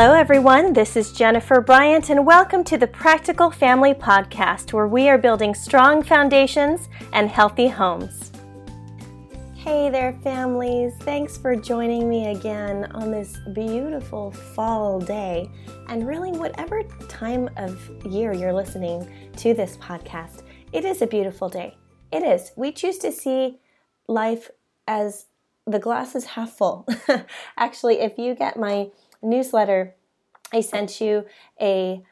Hello everyone, this is Jennifer Bryant and welcome to the Practical Family Podcast, where we are building strong foundations and healthy homes. Hey there families, thanks for joining me again on this beautiful fall day, and really whatever time of year you're listening to this podcast, it is a beautiful day. It is. We choose to see life as the glass is half full. Actually, if you get my newsletter, I sent you the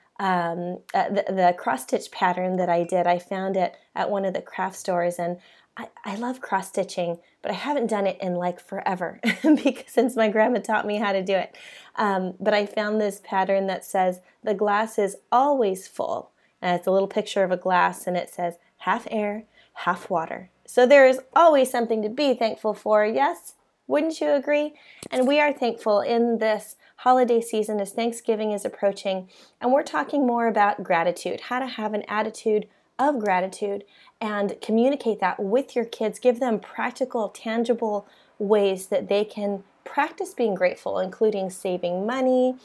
cross-stitch pattern that I did. I found it at one of the craft stores, and I love cross-stitching, but I haven't done it in like forever because since my grandma taught me how to do it. But I found this pattern that says, the glass is always full. And it's a little picture of a glass, and it says, half air, half water. So there is always something to be thankful for, yes? Wouldn't you agree? And we are thankful in this holiday season as Thanksgiving is approaching, and we're talking more about gratitude, how to have an attitude of gratitude and communicate that with your kids. Give them practical, tangible ways that they can practice being grateful, including saving money,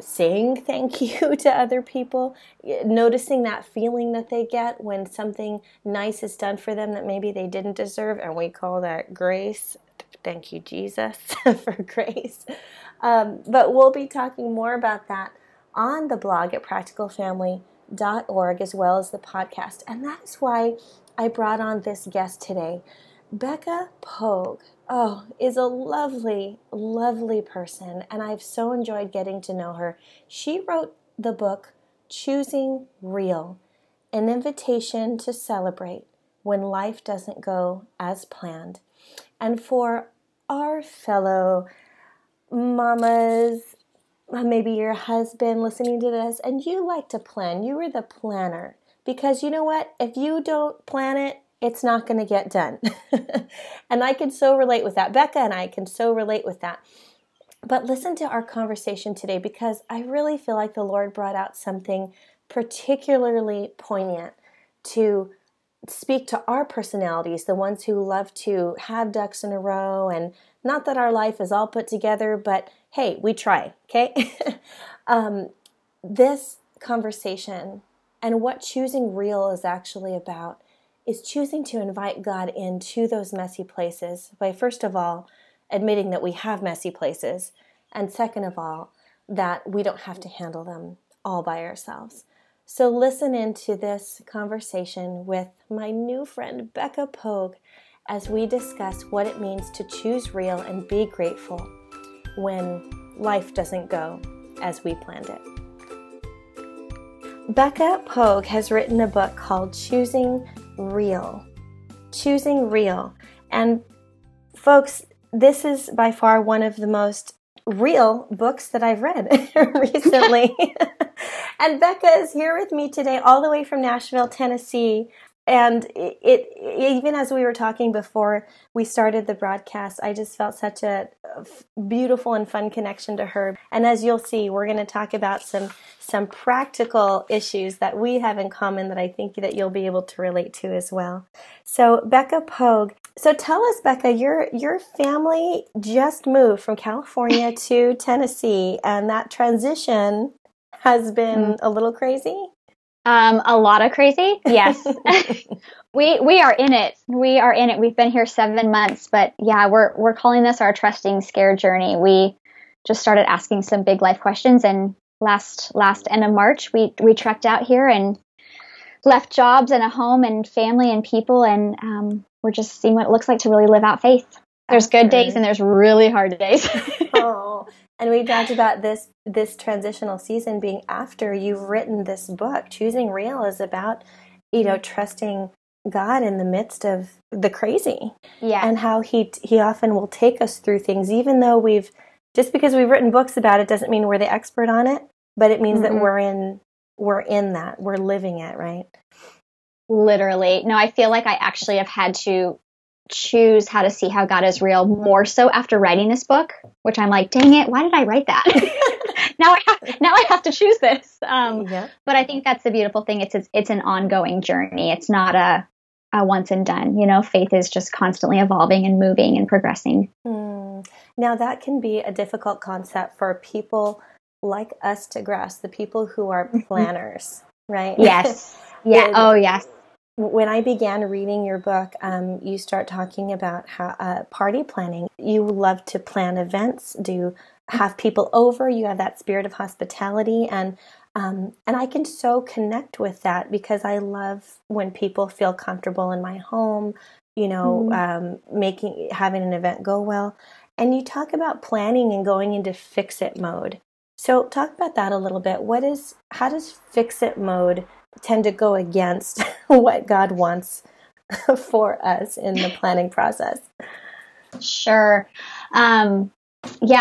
saying thank you to other people, noticing that feeling that they get when something nice is done for them that maybe they didn't deserve, and we call that grace. Thank you, Jesus, for grace. But we'll be talking more about that on the blog at practicalfamily.org as well as the podcast. And that's why I brought on this guest today. Becca Pogue is a lovely, lovely person, and I've so enjoyed getting to know her. She wrote the book, Choosing Real, an invitation to celebrate when life doesn't go as planned. And for our fellow mamas, maybe your husband listening to this, and you like to plan, you were the planner, because you know what? If you don't plan it, it's not going to get done. And I can so relate with that. Becca and I can so relate with that. But listen to our conversation today, because I really feel like the Lord brought out something particularly poignant to speak to our personalities, the ones who love to have ducks in a row. And not that our life is all put together, but hey, we try, okay? This conversation and what Choosing Real is actually about is choosing to invite God into those messy places by, first of all, admitting that we have messy places, and second of all, that we don't have to handle them all by ourselves. So listen into this conversation with my new friend, Becca Pogue, as we discuss what it means to choose real and be grateful when life doesn't go as we planned it. Becca Pogue has written a book called Choosing Real. And folks, this is by far one of the most real books that I've read recently. And Becca is here with me today all the way from Nashville, Tennessee. And it even as we were talking before we started the broadcast, I just felt such a beautiful and fun connection to her. And as you'll see, we're going to talk about some practical issues that we have in common that I think that you'll be able to relate to as well. So Becca Pogue, so tell us, Becca, your family just moved from California to Tennessee, and that transition has been a little crazy. A lot of crazy. Yes. We are in it. We are in it. We've been here 7 months, but yeah, we're calling this our trusting scare journey. We just started asking some big life questions, and last end of March, we trekked out here and left jobs and a home and family and people, and we're just seeing what it looks like to really live out faith. There's good days and there's really hard days. And we talked about this transitional season being after you've written this book. Choosing Real is about, trusting God in the midst of the crazy. Yeah. And how he often will take us through things, even though just because we've written books about it doesn't mean we're the expert on it, but it means that we're in that. We're living it, right? Literally. No, I feel like I actually have had to choose how to see how God is real more so after writing this book, which I'm like, dang it, why did I write that? now I have to choose this. But I think that's the beautiful thing. It's an ongoing journey. It's not a a once and done. You know, faith is just constantly evolving and moving and progressing. Now that can be a difficult concept for people like us to grasp, the people who are planners, right? Yes. Yeah. Oh, yes. When I began reading your book, you start talking about how party planning. You love to plan events, do have people over, you have that spirit of hospitality, and I can so connect with that because I love when people feel comfortable in my home, you know, having an event go well. And you talk about planning and going into fix-it mode. So talk about that a little bit. How does fix-it mode tend to go against what God wants for us in the planning process? Sure. Yeah,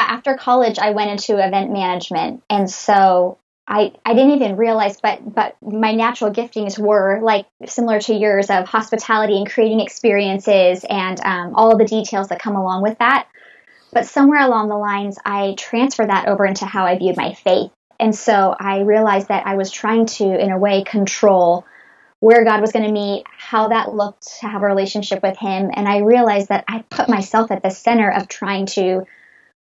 after college, I went into event management. And so I didn't even realize, but my natural giftings were like similar to yours of hospitality and creating experiences and all of the details that come along with that. But somewhere along the lines, I transferred that over into how I viewed my faith. And so I realized that I was trying to, in a way, control where God was going to meet, how that looked to have a relationship with him. And I realized that I put myself at the center of trying to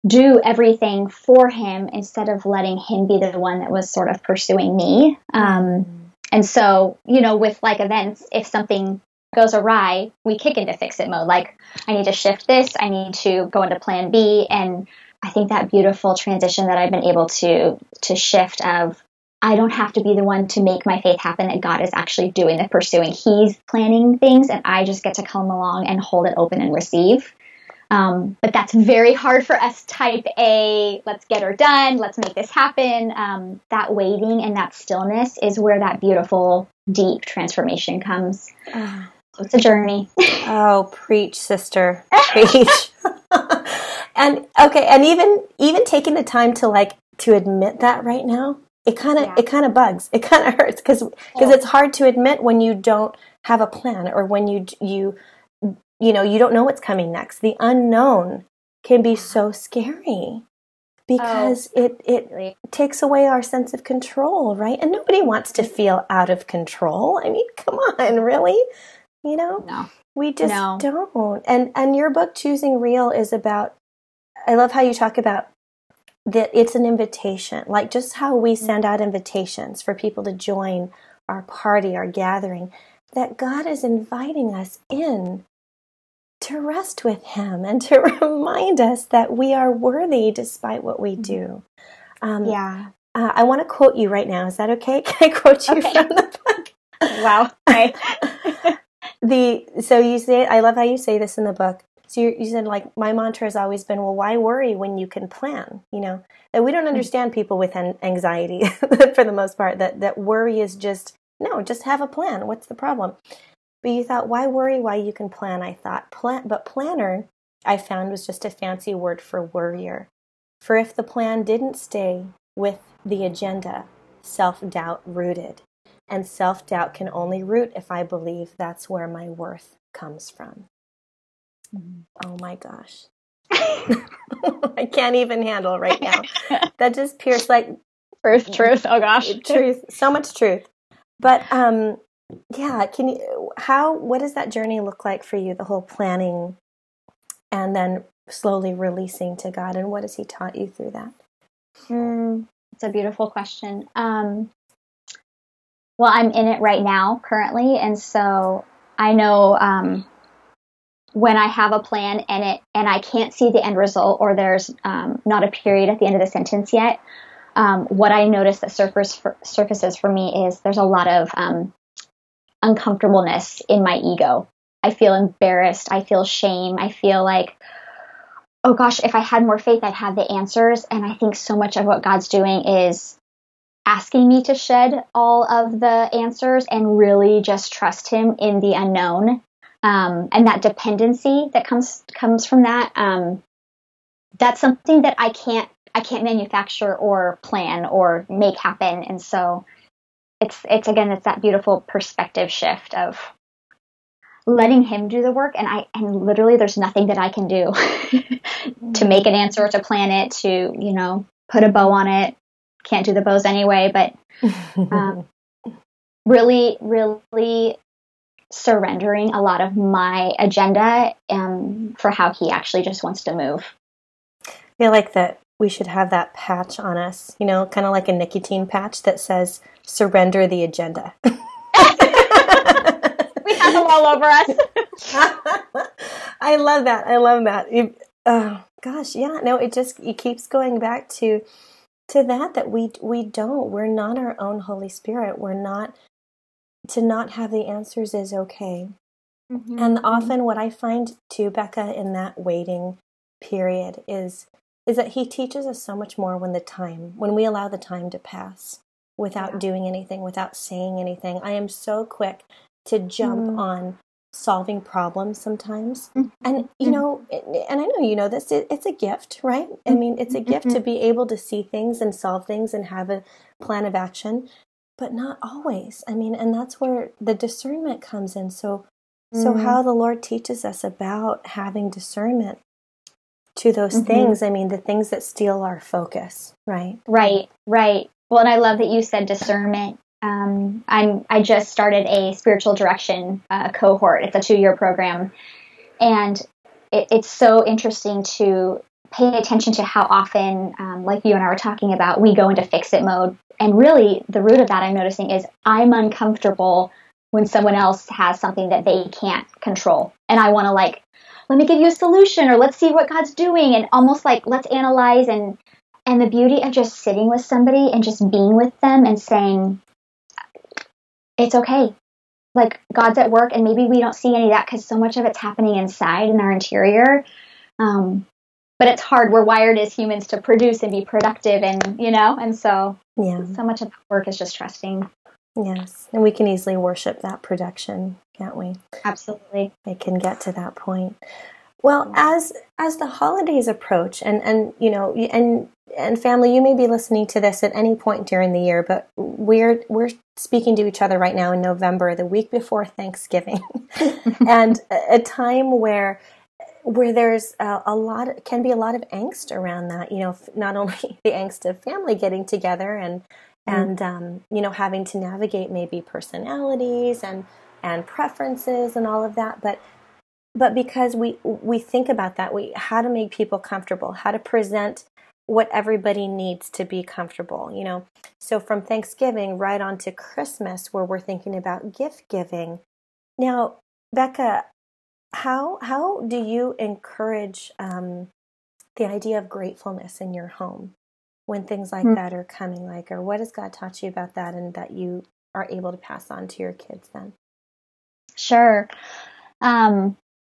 do everything for him instead of letting him be the one that was sort of pursuing me. And so, you know, with like events, if something goes awry, we kick into fix-it mode. Like, I need to shift this. I need to go into plan B. And I think that beautiful transition that I've been able to shift of, I don't have to be the one to make my faith happen, that God is actually doing the pursuing. He's planning things, and I just get to come along and hold it open and receive. But that's very hard for us type A, let's get her done, let's make this happen. That waiting and that stillness is where that beautiful, deep transformation comes. So it's a journey. Oh, preach, sister. Preach. And even taking the time to admit that right now, it kind of bugs. It kind of hurts because it's hard to admit when you don't have a plan or when you don't know what's coming next. The unknown can be so scary because it takes away our sense of control, right? And nobody wants to feel out of control. I mean, come on, really? You know? No. We just don't. And your book, Choosing Real, is about, I love how you talk about that it's an invitation, like just how we send out invitations for people to join our party, our gathering, that God is inviting us in to rest with him and to remind us that we are worthy despite what we do. I want to quote you right now. Is that okay? Can I quote you from the book? Wow. Right. So you say, I love how you say this in the book. So you said, like, my mantra has always been, well, why worry when you can plan? You know, that we don't understand people with anxiety for the most part, that worry is just have a plan. What's the problem? But you thought, why worry? Why you can plan? I thought, but planner, I found, was just a fancy word for worrier. For if the plan didn't stay with the agenda, self-doubt rooted. And self-doubt can only root if I believe that's where my worth comes from. Oh my gosh. I can't even handle right now. That just pierced like... Earth truth. Oh gosh. Truth. So much truth. But... yeah. What does that journey look like for you? The whole planning and then slowly releasing to God, and what has he taught you through that? It's a beautiful question. Well, I'm in it right now currently. And so I know, when I have a plan and I can't see the end result, or there's, not a period at the end of the sentence yet. What I notice that surfaces for me is there's a lot of, uncomfortableness in my ego. I feel embarrassed. I feel shame. I feel like, oh gosh, if I had more faith, I'd have the answers. And I think so much of what God's doing is asking me to shed all of the answers and really just trust him in the unknown. And that dependency that comes from that, that's something that I can't manufacture or plan or make happen. And so It's again, it's that beautiful perspective shift of letting him do the work. And literally there's nothing that I can do to make an answer, to plan it, to, you know, put a bow on it. Can't do the bows anyway, but really surrendering a lot of my agenda for how he actually just wants to move. I feel like that we should have that patch on us, you know, kind of like a nicotine patch that says, surrender the agenda. We have them all over us. I love that. I love that. It just, it keeps going back to that we don't, we're not our own Holy Spirit. We're not, to not have the answers is okay. Mm-hmm. And often what I find too, Becca, in that waiting period is that he teaches us so much more when we allow the time to pass without doing anything, without saying anything. I am so quick to jump on solving problems sometimes. Mm-hmm. And, you know, and I know you know this, it's a gift, right? I mean, it's a gift to be able to see things and solve things and have a plan of action, but not always. I mean, and that's where the discernment comes in. So how the Lord teaches us about having discernment to those things. I mean, the things that steal our focus, right? Right. Well, and I love that you said discernment. I just started a spiritual direction cohort. It's a 2-year program. And it's so interesting to pay attention to how often, like you and I were talking about, we go into fix-it mode. And really, the root of that I'm noticing is I'm uncomfortable when someone else has something that they can't control. And I want to, like, let me give you a solution, or let's see what God's doing, and almost like let's analyze. And the beauty of just sitting with somebody and just being with them and saying, it's okay. Like, God's at work, and maybe we don't see any of that because so much of it's happening inside in our interior. But it's hard. We're wired as humans to produce and be productive, and, you know, and so so much of that work is just trusting. Yes, and we can easily worship that production, can't we? Absolutely. It can get to that point. Well, as the holidays approach, and you know, and family, you may be listening to this at any point during the year, but we're speaking to each other right now in November, the week before Thanksgiving, and a time where there's a lot of angst around that. You know, not only the angst of family getting together and you know, having to navigate maybe personalities and preferences and all of that, but because we think about that, how to make people comfortable, how to present what everybody needs to be comfortable, you know. So from Thanksgiving right on to Christmas, where we're thinking about gift giving. Now, Becca, how do you encourage the idea of gratefulness in your home when things like that are coming, or what has God taught you about that, and that you are able to pass on to your kids then? Sure.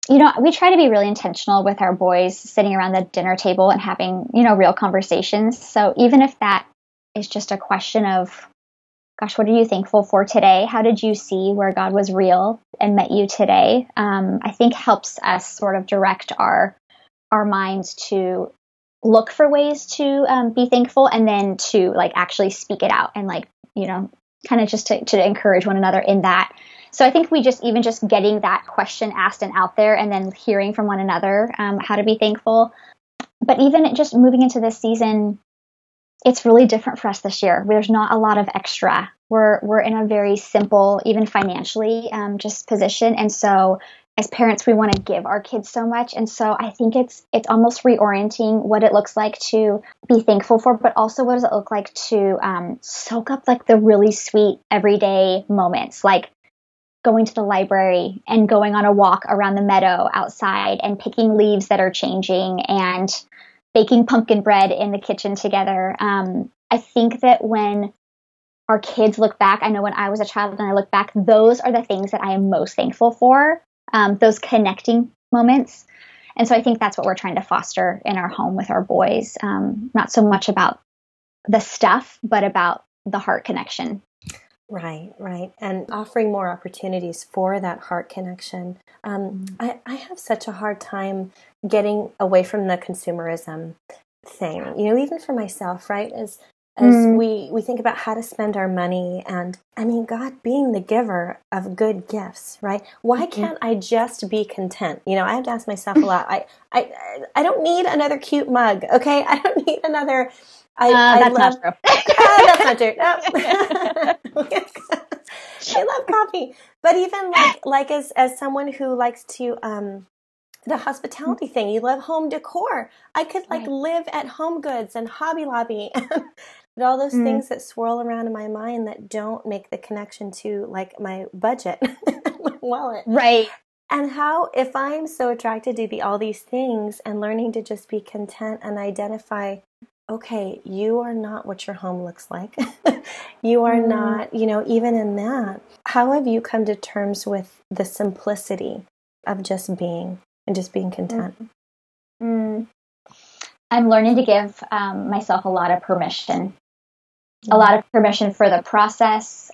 You know, we try to be really intentional with our boys sitting around the dinner table and having, you know, real conversations. So even if that is just a question of, gosh, what are you thankful for today? How did you see where God was real and met you today? I think helps us sort of direct our minds to look for ways to be thankful, and then to actually speak it out, and you know, kind of just to encourage one another in that. So I think we just getting that question asked and out there, and then hearing from one another how to be thankful. But even just moving into this season, it's really different for us this year. There's not a lot of extra. We're in a very simple, even financially, just position. And so as parents, we want to give our kids so much. And so I think it's almost reorienting what it looks like to be thankful for, but also what does it look like to soak up the really sweet everyday moments, like going to the library and going on a walk around the meadow outside and picking leaves that are changing and baking pumpkin bread in the kitchen together. I think that when our kids look back, I know when I was a child and I look back, those are the things that I am most thankful for, those connecting moments. And so I think that's what we're trying to foster in our home with our boys. Not so much about the stuff, but about the heart connection. Right. And offering more opportunities for that heart connection. I have such a hard time getting away from the consumerism thing, you know, even for myself, right? As we think about how to spend our money, and I mean, God being the giver of good gifts, right? Why can't I just be content? You know, I have to ask myself a lot. I don't need another cute mug, okay? I don't need another... That's not true. That's not true. No. I love me. But even like as someone who likes to, the hospitality thing, you love home decor. I could live at Home Goods and Hobby Lobby and all those things that swirl around in my mind that don't make the connection to like my budget, my wallet. Right. And how, if I'm so attracted to all these things and learning to just be content and identify, okay, you are not what your home looks like. You are not, even in that, how have you come to terms with the simplicity of just being? And just being content. I'm learning to give myself a lot of permission. A lot of permission for the process,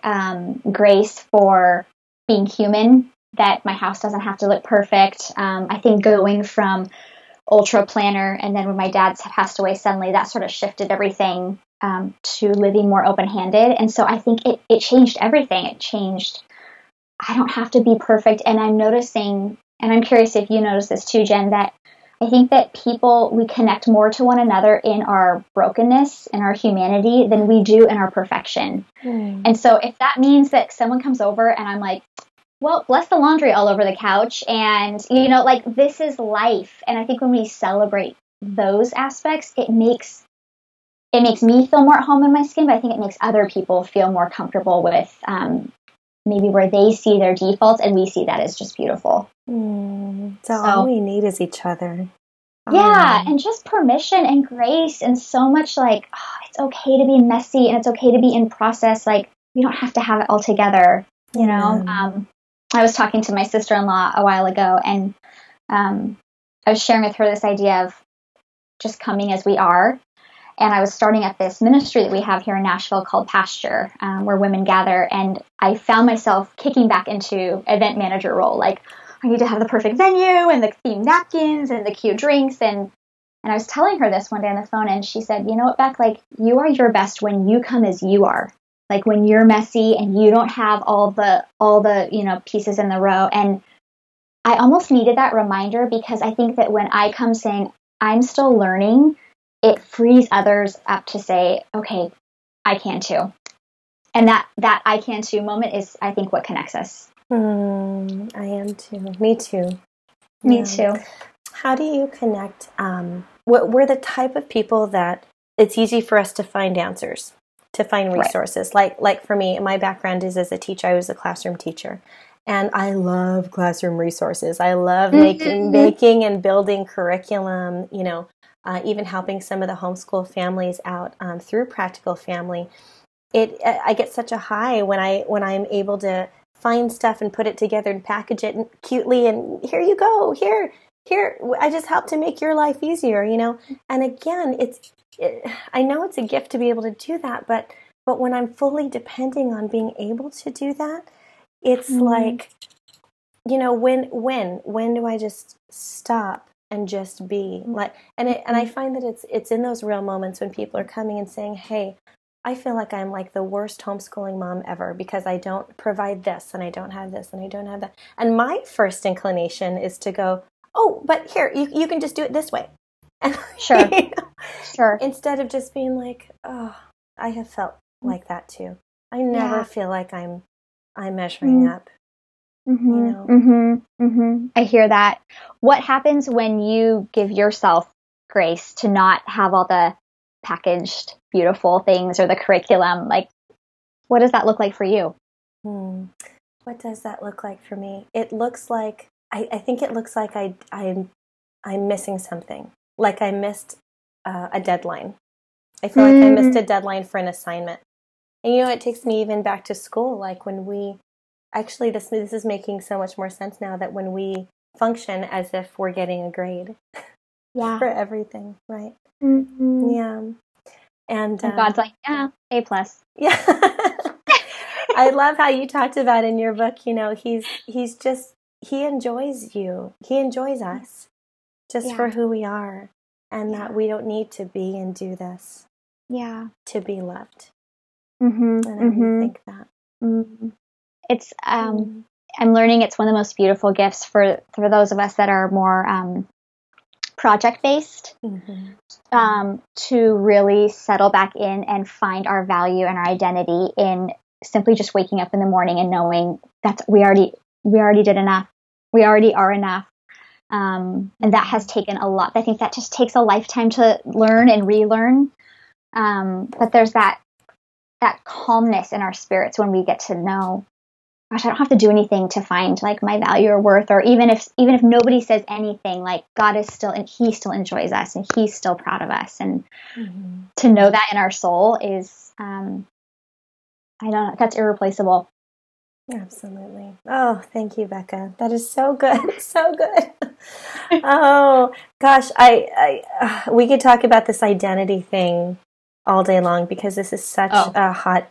grace for being human, that my house doesn't have to look perfect. I think going from ultra planner and then when my dad passed away suddenly, that sort of shifted everything to living more open-handed. And so I think it changed everything. It changed. I don't have to be perfect. And I'm noticing, and I'm curious if you notice this too, Jen, that I think that we connect more to one another in our brokenness and our humanity than we do in our perfection. And so if that means that someone comes over and I'm like, well, bless the laundry all over the couch. And, this is life. And I think when we celebrate those aspects, it makes me feel more at home in my skin, but I think it makes other people feel more comfortable with maybe where they see their defaults and we see that as just beautiful. So all we need is each other. Yeah. And just permission and grace and so much it's okay to be messy and it's okay to be in process. Like we don't have to have it all together. I was talking to my sister-in-law a while ago and I was sharing with her this idea of just coming as we are. And I was starting at this ministry that we have here in Nashville called Pasture, where women gather. And I found myself kicking back into event manager role. Like, I need to have the perfect venue and the themed napkins and the cute drinks. And I was telling her this one day on the phone, and she said, you know what, Beck, you are your best when you come as you are. Like, when you're messy and you don't have all the pieces in the row. And I almost needed that reminder because I think that when I come saying, I'm still learning, it frees others up to say, okay, I can too. And that I can too moment is, I think, what connects us. I am too. Me too. Me too. How do you connect? We're the type of people that it's easy for us to find answers, to find resources. Right. Like for me, my background is as a teacher. I was a classroom teacher. And I love classroom resources. I love making and building curriculum, even helping some of the homeschool families out through Practical Family. I get such a high when I'm able to find stuff and put it together and package it cutely and here you go, here, I just helped to make your life easier, And again, I know it's a gift to be able to do that, but when I'm fully depending on being able to do that, it's when do I just stop and just be like, and I find that it's in those real moments when people are coming and saying, hey, I feel like I'm like the worst homeschooling mom ever because I don't provide this and I don't have this and I don't have that. And my first inclination is to go, oh, but here, you can just do it this way. Sure. Sure. Instead of just being like, oh, I have felt like that too. I never feel like I'm measuring up. I hear that. What happens when you give yourself grace to not have all the packaged beautiful things or the curriculum? Like, what does that look like for you? What does that look like for me? It looks like, I think it looks like I'm missing something. Like I missed a deadline. I feel like I missed a deadline for an assignment. And it takes me even back to school. Like when actually, this is making so much more sense now that when we function as if we're getting a grade for everything, right? Mm-hmm. Yeah. And God's like, yeah, A plus. Yeah. I love how you talked about in your book, he's just, he enjoys you. He enjoys us just for who we are and that we don't need to be and do this to be loved. And I think that. It's, I'm learning it's one of the most beautiful gifts for those of us that are more project-based to really settle back in and find our value and our identity in simply just waking up in the morning and knowing that we already did enough. We already are enough. And that has taken a lot. I think that just takes a lifetime to learn and relearn. But there's that calmness in our spirits when we get to know, gosh, I don't have to do anything to find like my value or worth, or even if nobody says anything, like God is still, and he still enjoys us and he's still proud of us. And mm-hmm. to know that in our soul is, I don't know, that's irreplaceable. Absolutely. Oh, thank you, Becca. That is so good. So good. Oh, gosh, we could talk about this identity thing all day long, because this is such a hot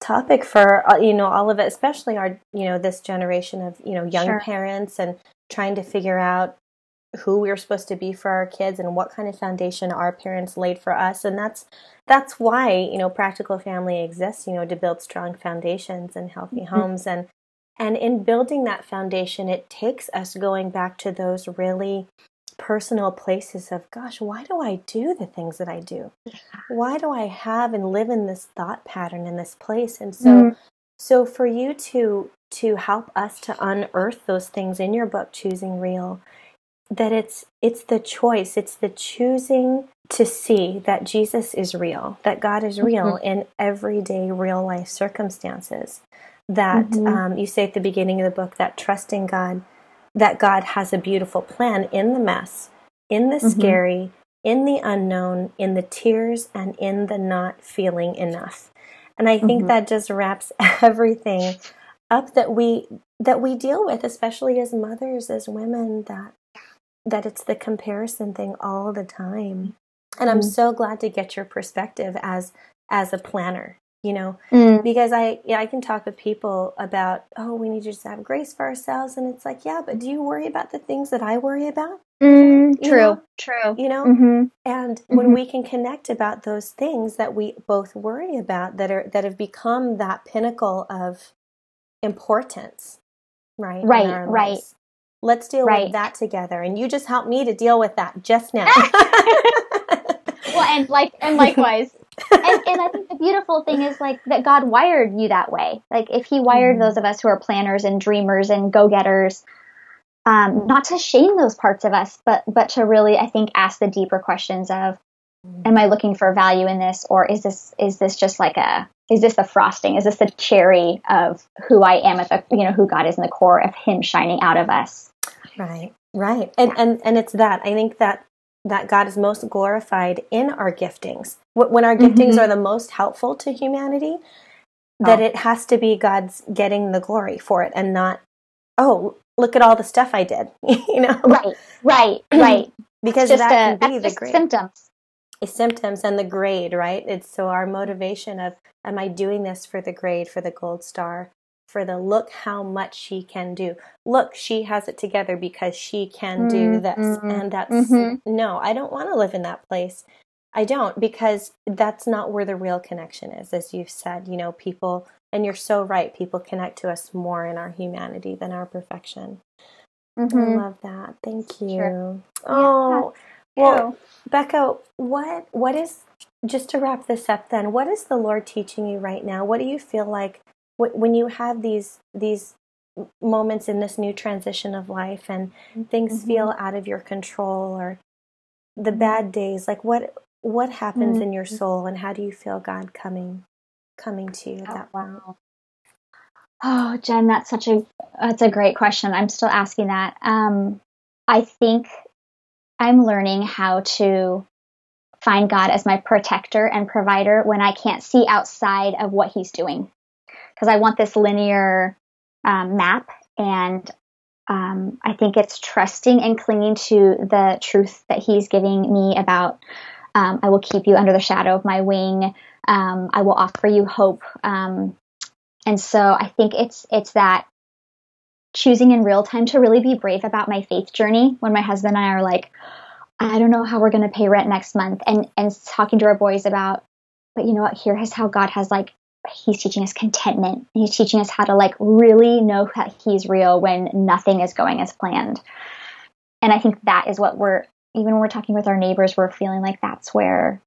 topic for, all of it, especially our, this generation of, young sure. parents, and trying to figure out who we're supposed to be for our kids and what kind of foundation our parents laid for us. And that's why, Practical Family exists, to build strong foundations and healthy mm-hmm. homes. And in building that foundation, it takes us going back to those really personal places of, gosh, why do I do the things that I do? Why do I have and live in this thought pattern in this place? And so, mm-hmm. so for you to help us to unearth those things in your book, Choosing Real, that it's the choice, it's the choosing to see that Jesus is real, that God is real mm-hmm. in everyday real life circumstances. That mm-hmm. You say at the beginning of the book that trusting God, that God has a beautiful plan in the mess, in the mm-hmm. scary, in the unknown, in the tears, and in the not feeling enough. And I think mm-hmm. that just wraps everything up that we deal with, especially as mothers, as women, that it's the comparison thing all the time. And I'm so glad to get your perspective as a planner, because I can talk with people about, oh, we need to just have grace for ourselves. And it's like, yeah, but do you worry about the things that I worry about? True. Mm-hmm. And mm-hmm. when we can connect about those things that we both worry about that have become that pinnacle of importance, right? Right. Let's deal with that together. And you just helped me to deal with that just now. Well, and likewise. and I think the beautiful thing is like that God wired you that way. Like if he wired those of us who are planners and dreamers and go-getters, not to shame those parts of us, but to really, I think, ask the deeper questions of, am I looking for value in this? Or is this just like is this the frosting? Is this the cherry of who I am at the, who God is in the core of him shining out of us? Right. And it's that. I think that God is most glorified in our giftings. When our giftings mm-hmm. are the most helpful to humanity, that it has to be God's getting the glory for it, and not, oh, look at all the stuff I did, Right. Because that can be the great symptoms and the grade, right? It's so our motivation of, am I doing this for the grade, for the gold star, for the look how much she can do. Look, she has it together because she can do this. Mm-hmm. And that's, no, I don't want to live in that place. I don't, because that's not where the real connection is, as you've said, people, and you're so right, people connect to us more in our humanity than our perfection. Mm-hmm. I love that. Thank you. Sure. Oh, yeah. Well, Becca, what is, just to wrap this up then, what is the Lord teaching you right now? What do you feel like when you have these moments in this new transition of life, and things mm-hmm. feel out of your control, or the bad days, like what happens mm-hmm. in your soul, and how do you feel God coming to you at that point? Oh, Jen, that's that's a great question. I'm still asking that. I think I'm learning how to find God as my protector and provider when I can't see outside of what he's doing. Because I want this linear map, and I think it's trusting and clinging to the truth that he's giving me about I will keep you under the shadow of my wing. I will offer you hope. And so I think it's that choosing in real time to really be brave about my faith journey when my husband and I are like, I don't know how we're going to pay rent next month. And talking to our boys about, but you know what, here is how God has like, he's teaching us contentment. He's teaching us how to like really know that he's real when nothing is going as planned. And I think that is what even when we're talking with our neighbors, we're feeling like that's where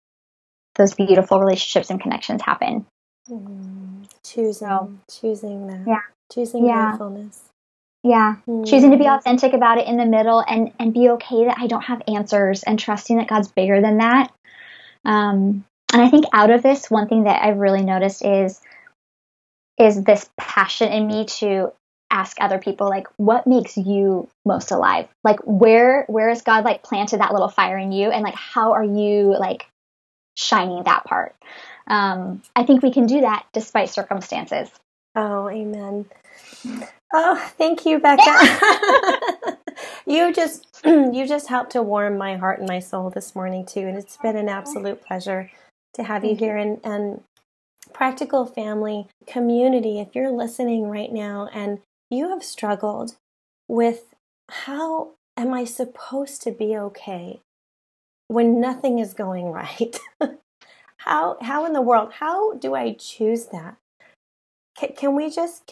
those beautiful relationships and connections happen. Mm, Choosing that. Yeah. Choosing mindfulness. Yeah. Mm-hmm. Choosing to be authentic about it in the middle and be okay that I don't have answers and trusting that God's bigger than that. And I think out of this, one thing that I've really noticed is this passion in me to ask other people, like, what makes you most alive? Like, where has God, like, planted that little fire in you? And, like, how are you, like, shining that part? I think we can do that despite circumstances. Oh, amen. Oh, thank you, Becca. Yeah. you just helped to warm my heart and my soul this morning, too. And it's been an absolute pleasure to have you here. And Practical Family community, if you're listening right now and you have struggled with how am I supposed to be okay when nothing is going right? How in the world? How do I choose that? Can we just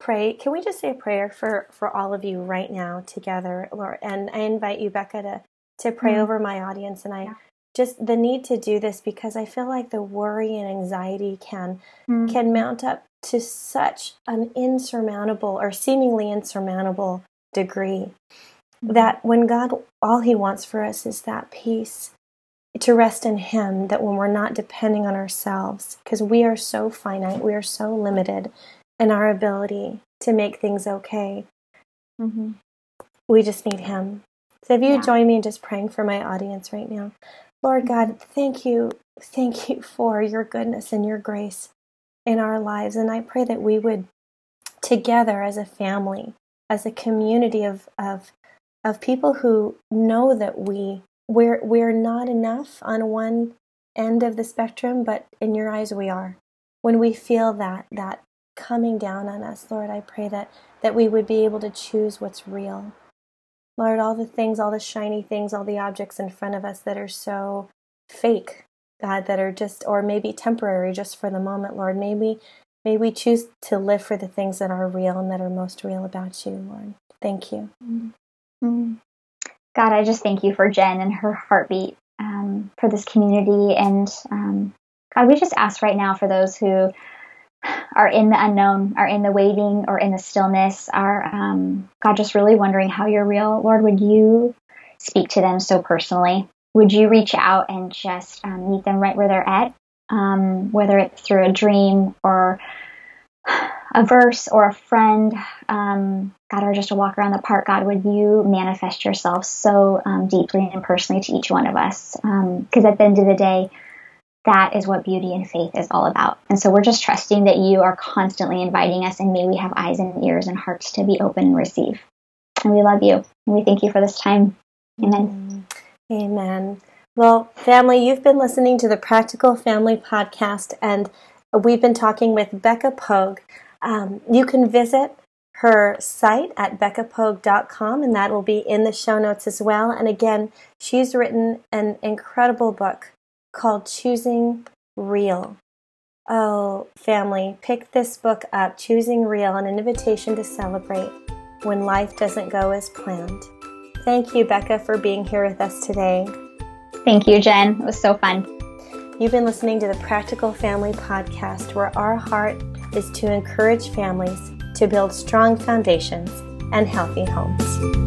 pray? Can we just say a prayer for all of you right now together, Lord? And I invite you, Becca, to pray over my audience. And I just the need to do this because I feel like the worry and anxiety can mount up to such an insurmountable or seemingly insurmountable degree that when God, all He wants for us is that peace to rest in Him, that when we're not depending on ourselves, because we are so finite, we are so limited in our ability to make things okay. Mm-hmm. We just need Him. So if you join me in just praying for my audience right now. Lord God, thank you. Thank you for your goodness and your grace in our lives. And I pray that we would together as a family, as a community of people who know that we're not enough on one end of the spectrum, but in your eyes we are. When we feel that coming down on us, Lord, I pray that we would be able to choose what's real. Lord, all the things, all the shiny things, all the objects in front of us that are so fake, God, that are just, or maybe temporary just for the moment, Lord. May we choose to live for the things that are real and that are most real about you, Lord. Thank you. Mm-hmm. God, I just thank you for Jen and her heartbeat, for this community. And God, we just ask right now for those who are in the unknown, are in the waiting, or in the stillness, are, God, just really wondering how you're real. Lord, would you speak to them so personally? Would you reach out and just meet them right where they're at, whether it's through a dream or a verse or a friend, God, or just a walk around the park? God, would you manifest yourself so deeply and personally to each one of us? Because at the end of the day, that is what beauty and faith is all about. And so we're just trusting that you are constantly inviting us, and may we have eyes and ears and hearts to be open and receive. And we love you. And we thank you for this time. Amen. Amen. Well, family, you've been listening to the Practical Family Podcast, and we've been talking with Becca Pogue. You can visit her site at beccapogue.com, and that will be in the show notes as well. And again, she's written an incredible book called Choosing Real. Oh, family, pick this book up, Choosing Real, an invitation to celebrate when life doesn't go as planned. Thank you, Becca, for being here with us today. Thank you, Jen. It was so fun. You've been listening to the Practical Family Podcast, where our heart is to encourage families to build strong foundations and healthy homes.